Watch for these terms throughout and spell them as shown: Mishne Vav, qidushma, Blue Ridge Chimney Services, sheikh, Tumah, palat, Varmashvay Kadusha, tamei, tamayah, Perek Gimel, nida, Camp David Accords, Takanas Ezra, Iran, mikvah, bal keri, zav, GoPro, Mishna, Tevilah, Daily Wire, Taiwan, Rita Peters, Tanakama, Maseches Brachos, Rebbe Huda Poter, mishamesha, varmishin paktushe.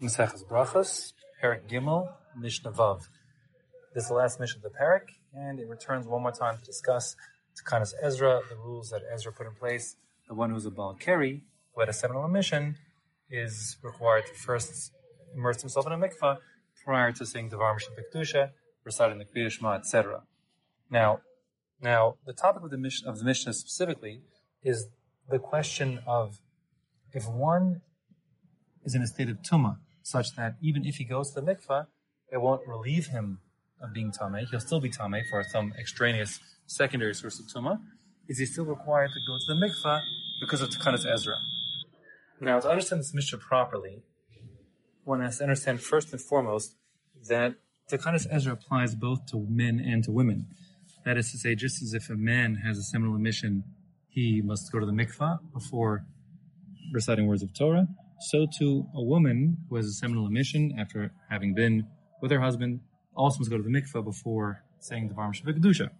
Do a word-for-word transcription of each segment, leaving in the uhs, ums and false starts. Maseches Brachos, Perek Gimel, Mishne Vav. This is the last mission of the Perek, and it returns one more time to discuss Takanas Ezra, the rules that Ezra put in place. The one who's a bal keri, who had a seminal mission, is required to first immerse himself in a mikvah prior to saying the varmishin paktushe, reciting the qidushma, et cetera. Now, now the topic of the mission of the Mishnah specifically is the question of if one is in a state of tumah, such that even if he goes to the mikvah, it won't relieve him of being tamayah. He'll still be tamayah for some extraneous secondary source of tumah. Is he still required to go to the mikvah because of Takanas Ezra? Now, to understand this Mishnah properly, one has to understand first and foremost that Takanas Ezra applies both to men and to women. That is to say, just as if a man has a seminal emission, he must go to the mikvah before reciting words of Torah, so too a woman who has a seminal emission after having been with her husband also must go to the mikvah before saying the Varmashvay Kadusha.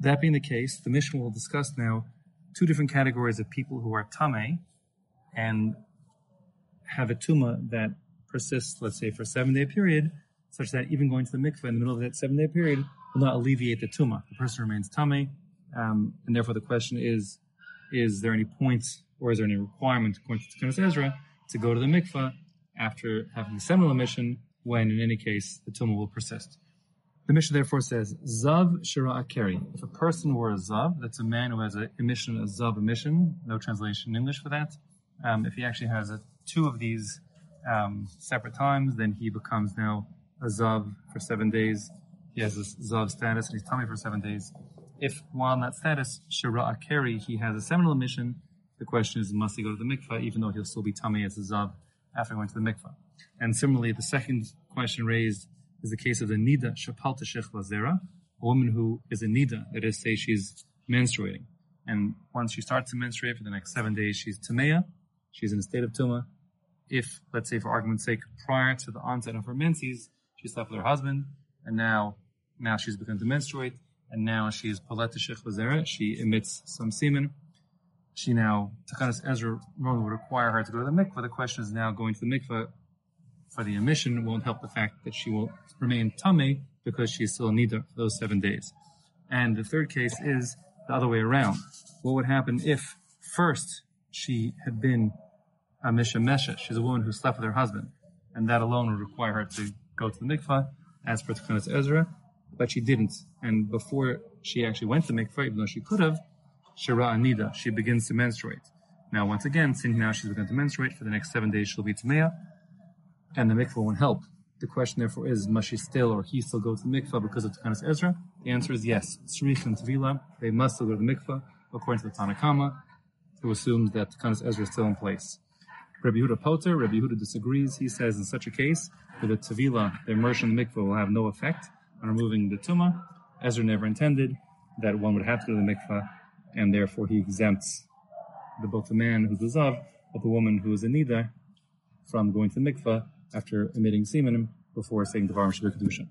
That being the case, the Mishnah will discuss now two different categories of people who are tamei and have a tumah that persists, let's say, for a seven-day period, such that even going to the mikvah in the middle of that seven-day period will not alleviate the tumah. The person remains tamei, um, and therefore the question is, is there any point or is there any requirement, according to Takanas Ezra, to go to the mikvah after having a seminal emission when, in any case, the tumah will persist? The Mishnah therefore says, zav shira'ah keri. If a person were a zav, that's a man who has an emission, a zav emission, no translation in English for that. Um, if he actually has a, two of these um, separate times, then he becomes now a zav for seven days. He has this zav status and he's tummy for seven days. If while in that status, shira'ah keri, he has a seminal emission, the question is, must he go to the mikvah, even though he'll still be tummy as a zav after going to the mikvah? And similarly, the second question raised is the case of the nida, shapalta sheikh lazera, a woman who is a nida, that is, say she's menstruating. And once she starts to menstruate for the next seven days, she's tameya, she's in a state of tumah. If, let's say for argument's sake, prior to the onset of her menses, she slept with her husband, and now now she's begun to menstruate, and now she's palat sheikh lazera, she emits some semen. She now, Takanas Ezra normally would require her to go to the mikvah. The question is now going to the mikvah for the emission won't help the fact that she will remain tamei because she is still in nida for those seven days. And the third case is the other way around. What would happen if first she had been a mishamesha? She's a woman who slept with her husband, and that alone would require her to go to the mikvah as per Takanas Ezra, but she didn't. And before she actually went to the mikvah, even though she could have, shira'ah nida, she begins to menstruate. Now, once again, since now she's begun to menstruate, for the next seven days she'll be tameah, and the mikvah won't help. The question, therefore, is, must she still or he still go to the mikvah because of Takanas Ezra? The answer is yes. Sheikh and Tevilah, they must still go to the mikvah, according to the Tanakama, who assumes that Takanas Ezra is still in place. Rebbe Huda Poter, Rebbe Huda disagrees. He says in such a case, that the Tevilah, the immersion in the mikvah, will have no effect on removing the tumah. Ezra never intended that one would have to go to the mikvah, and therefore he exempts the, both the man who's a zav, but the woman who is a nida, from going to the mikvah, after emitting semen before saying the Varmashvay Kadusha.